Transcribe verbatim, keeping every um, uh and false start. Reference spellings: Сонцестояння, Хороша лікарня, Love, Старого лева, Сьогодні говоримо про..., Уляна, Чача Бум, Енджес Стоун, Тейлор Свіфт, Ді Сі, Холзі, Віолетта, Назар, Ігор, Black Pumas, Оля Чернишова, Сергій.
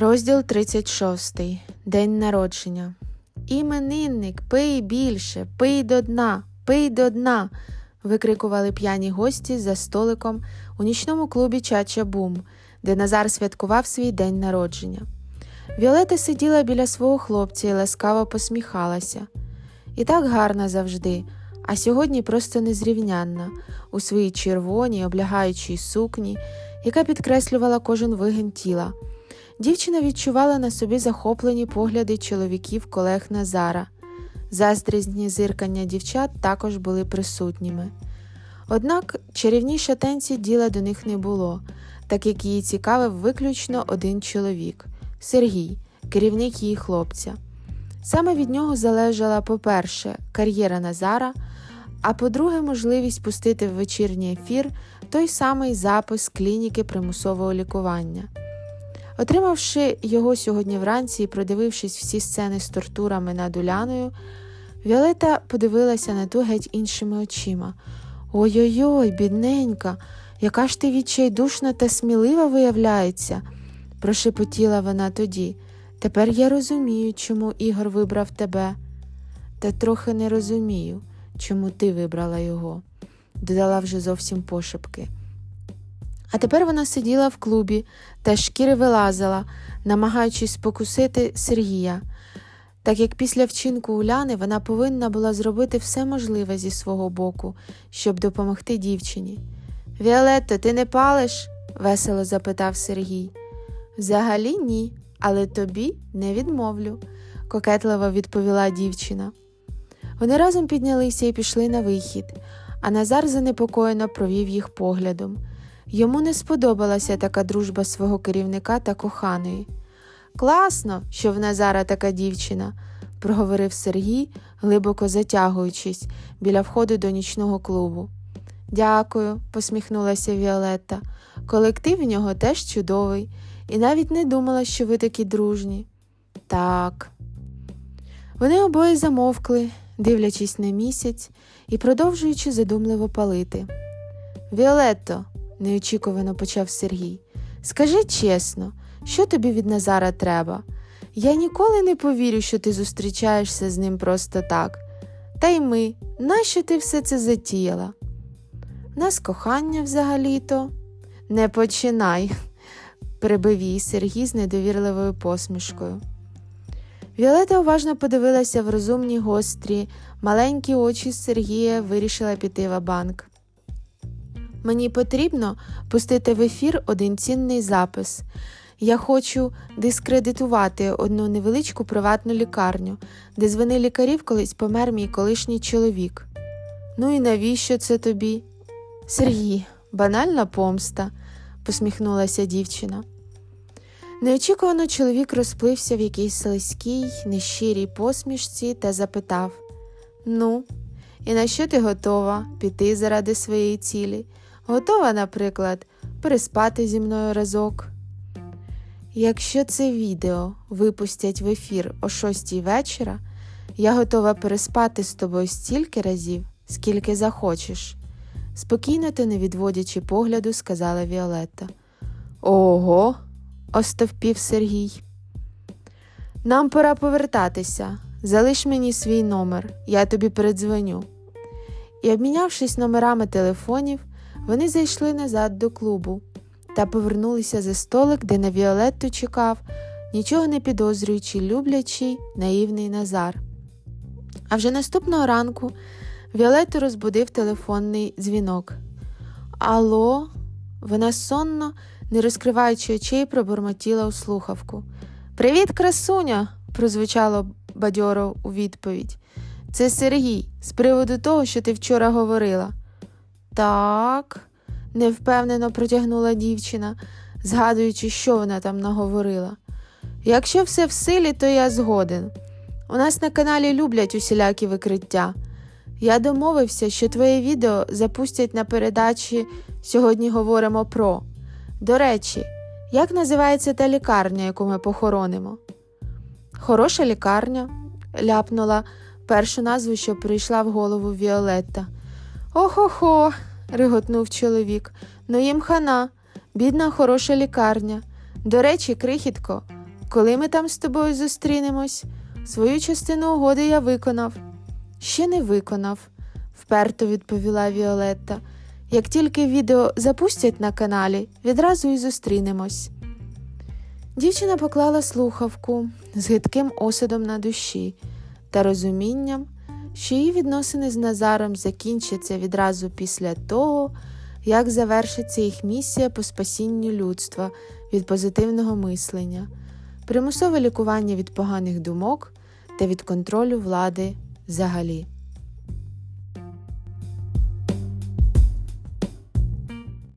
Розділ тридцять шість. День народження. «Іменинник, пий більше, пий до дна, пий до дна!» викрикували п'яні гості за столиком у нічному клубі «Чача Бум», де Назар святкував свій день народження. Віолетта сиділа біля свого хлопця і ласкаво посміхалася. І так гарна завжди, а сьогодні просто незрівнянна, у своїй червоній, облягаючій сукні, яка підкреслювала кожен вигін тіла. Дівчина відчувала на собі захоплені погляди чоловіків-колег Назара. Заздрісні зиркання дівчат також були присутніми. Однак чарівній шатенці діла до них не було, так як її цікавив виключно один чоловік – Сергій, керівник її хлопця. Саме від нього залежала, по-перше, кар'єра Назара, а по-друге, можливість пустити в вечірній ефір той самий запис клініки примусового лікування. Отримавши його сьогодні вранці і продивившись всі сцени з тортурами над Уляною, Віолетта подивилася на ту геть іншими очима. «Ой-ой-ой, бідненька, яка ж ти відчайдушна та смілива виявляється!» – прошепотіла вона тоді. «Тепер я розумію, чому Ігор вибрав тебе. Та трохи не розумію, чому ти вибрала його», – додала вже зовсім пошепки. А тепер вона сиділа в клубі та шкіри вилазила, намагаючись спокусити Сергія, так як після вчинку Уляни вона повинна була зробити все можливе зі свого боку, щоб допомогти дівчині. «Віолетто, ти не палиш?» – весело запитав Сергій. «Взагалі ні, але тобі не відмовлю», – кокетливо відповіла дівчина. Вони разом піднялися і пішли на вихід, а Назар занепокоєно провів їх поглядом. Йому не сподобалася така дружба свого керівника та коханої. «Класно, що в Назара така дівчина», – проговорив Сергій, глибоко затягуючись, біля входу до нічного клубу. «Дякую», – посміхнулася Віолетта. «Колектив в нього теж чудовий, і навіть не думала, що ви такі дружні». «Так». Вони обоє замовкли, дивлячись на місяць і продовжуючи задумливо палити. «Віолетто», – неочікувано почав Сергій, – «скажи чесно, що тобі від Назара треба? Я ніколи не повірю, що ти зустрічаєшся з ним просто так. Та й ми, нащо ти все це затіяла?» «В нас кохання взагалі-то». «Не починай», – перебив її Сергій з недовірливою посмішкою. Віолетта уважно подивилася в розумні гострі, маленькі очі Сергія, вирішила піти ва-банк. «Мені потрібно пустити в ефір один цінний запис. Я хочу дискредитувати одну невеличку приватну лікарню, де з вини лікарів колись помер мій колишній чоловік». «Ну і навіщо це тобі?» «Сергій, банальна помста», – посміхнулася дівчина. Неочікувано чоловік розплився в якійсь слизькій, нещирій посмішці та запитав: «Ну, і на що ти готова піти заради своєї цілі? Готова, наприклад, переспати зі мною разок?» «Якщо це відео випустять в ефір о шостій вечора, я готова переспати з тобою стільки разів, скільки захочеш», – спокійно та не відводячи погляду, сказала Віолетта. «Ого!» – остовпів Сергій. «Нам пора повертатися. Залиш мені свій номер, я тобі передзвоню». І, обмінявшись номерами телефонів, вони зайшли назад до клубу та повернулися за столик, де на Віолетту чекав, нічого не підозрюючи, люблячий, наївний Назар. А вже наступного ранку Віолетту розбудив телефонний дзвінок. «Алло?» – вона сонно, не розкриваючи очей, пробурмотіла у слухавку. «Привіт, красуня!» – прозвучало бадьоро у відповідь. «Це Сергій, з приводу того, що ти вчора говорила». «Так», – невпевнено протягнула дівчина, згадуючи, що вона там наговорила. «Якщо все в силі, то я згоден. У нас на каналі люблять усілякі викриття. Я домовився, що твоє відео запустять на передачі «Сьогодні говоримо про». До речі, як називається та лікарня, яку ми похоронимо?» «Хороша лікарня», – ляпнула першу назву, що прийшла в голову Віолетта. «Охо-хо», – реготнув чоловік, – «ну їм хана, бідна хороша лікарня. До речі, крихітко, Коли ми там з тобою зустрінемось? Свою частину угоди я виконав. Ще не виконав, вперто відповіла Віолетта. Як тільки відео запустять на каналі, відразу і зустрінемось. Дівчина поклала слухавку з гидким осадом на душі та розумінням, що її відносини з Назаром закінчаться відразу після того, як завершиться їх місія по спасінню людства від позитивного мислення, примусове лікування від поганих думок та від контролю влади взагалі.